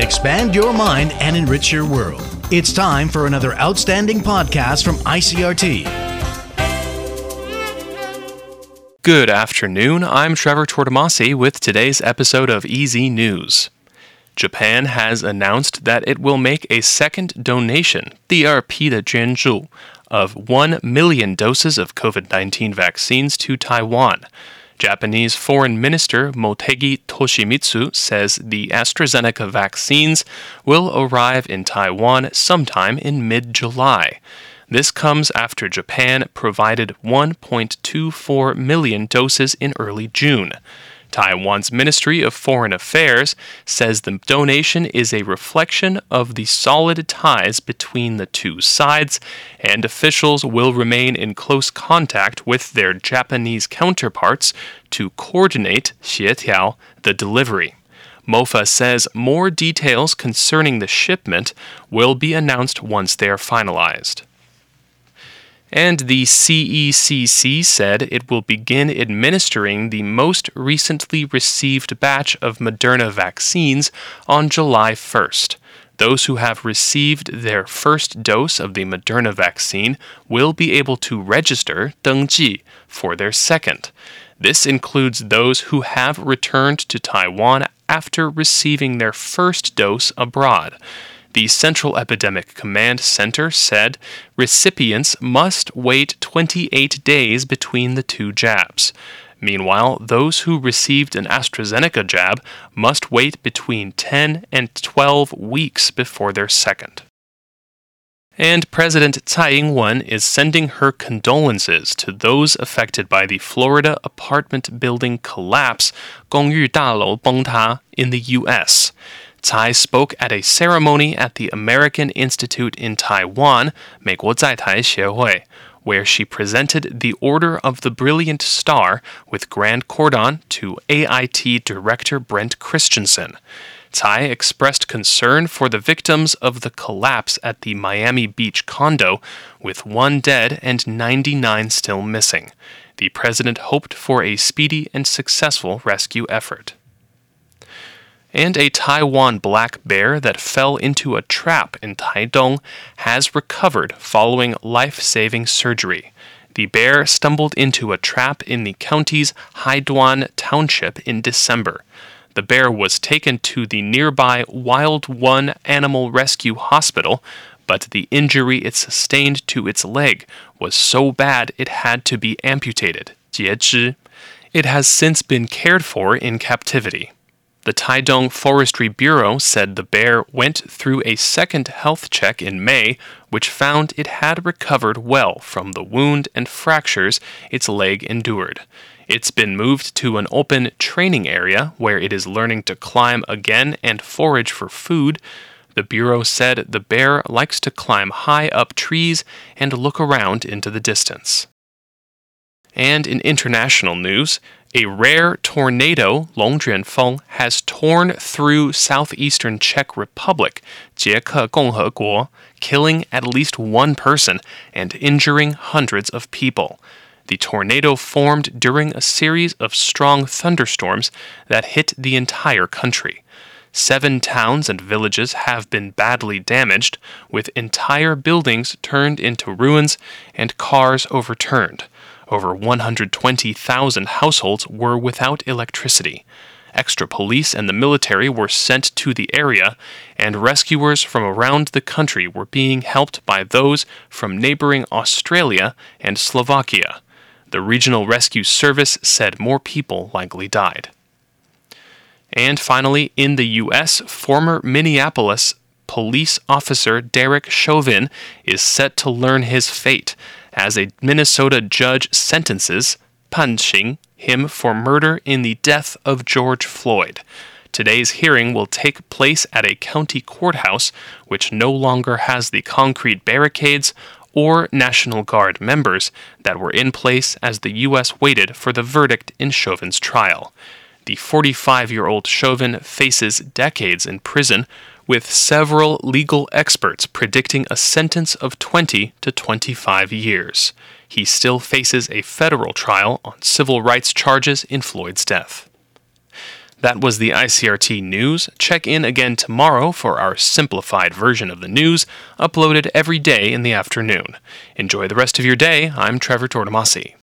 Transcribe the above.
Expand your mind and enrich your world. It's time for another outstanding podcast from ICRT. Good afternoon, I'm Trevor Tortomasi with today's episode of EZ News. Japan has announced that it will make a second donation, the RPD de Jianzhu, of 1 million doses of COVID-19 vaccines to Taiwan. Japanese Foreign Minister Motegi Toshimitsu says the AstraZeneca vaccines will arrive in Taiwan sometime in mid-July. This comes after Japan provided 1.24 million doses in early June. Taiwan's Ministry of Foreign Affairs says the donation is a reflection of the solid ties between the two sides, and officials will remain in close contact with their Japanese counterparts to coordinate the delivery. MOFA says more details concerning the shipment will be announced once they are finalized. And the CECC said it will begin administering the most recently received batch of Moderna vaccines on July 1st. Those who have received their first dose of the Moderna vaccine will be able to register 登记 for their second. This includes those who have returned to Taiwan after receiving their first dose abroad. The Central Epidemic Command Center said recipients must wait 28 days between the two jabs. Meanwhile, those who received an AstraZeneca jab must wait between 10 and 12 weeks before their second. And President Tsai Ing-wen is sending her condolences to those affected by the Florida apartment building collapse, 公寓大楼崩塌, in the U.S. Tsai spoke at a ceremony at the American Institute in Taiwan, 美国在台协会, where she presented the Order of the Brilliant Star with Grand Cordon to AIT Director Brent Christensen. Tsai expressed concern for the victims of the collapse at the Miami Beach condo, with one dead and 99 still missing. The president hoped for a speedy and successful rescue effort. And a Taiwan black bear that fell into a trap in Taitung has recovered following life-saving surgery. The bear stumbled into a trap in the county's Haiduan Township in December. The bear was taken to the nearby Wild One Animal Rescue Hospital, but the injury it sustained to its leg was so bad it had to be amputated. 截肢. It has since been cared for in captivity. The Taitung Forestry Bureau said the bear went through a second health check in May, which found it had recovered well from the wound and fractures its leg endured. It's been moved to an open training area where it is learning to climb again and forage for food. The Bureau said the bear likes to climb high up trees and look around into the distance. And in international news, a rare tornado, Longjuanfeng, has torn through southeastern Czech Republic, Jieke Gongheguo, killing at least one person and injuring hundreds of people. The tornado formed during a series of strong thunderstorms that hit the entire country. 7 towns and villages have been badly damaged, with entire buildings turned into ruins and cars overturned. Over 120,000 households were without electricity. Extra police and the military were sent to the area, and rescuers from around the country were being helped by those from neighboring Australia and Slovakia. The Regional Rescue Service said more people likely died. And finally, in the U.S., former Minneapolis police officer Derek Chauvin is set to learn his fate as a Minnesota judge sentences, 判刑, him for murder in the death of George Floyd. Today's hearing will take place at a county courthouse, which no longer has the concrete barricades or National Guard members that were in place as the U.S. waited for the verdict in Chauvin's trial. The 45-year-old Chauvin faces decades in prison, with several legal experts predicting a sentence of 20 to 25 years. He still faces a federal trial on civil rights charges in Floyd's death. That was the ICRT News. Check in again tomorrow for our simplified version of the news, uploaded every day in the afternoon. Enjoy the rest of your day. I'm Trevor Tortomasi.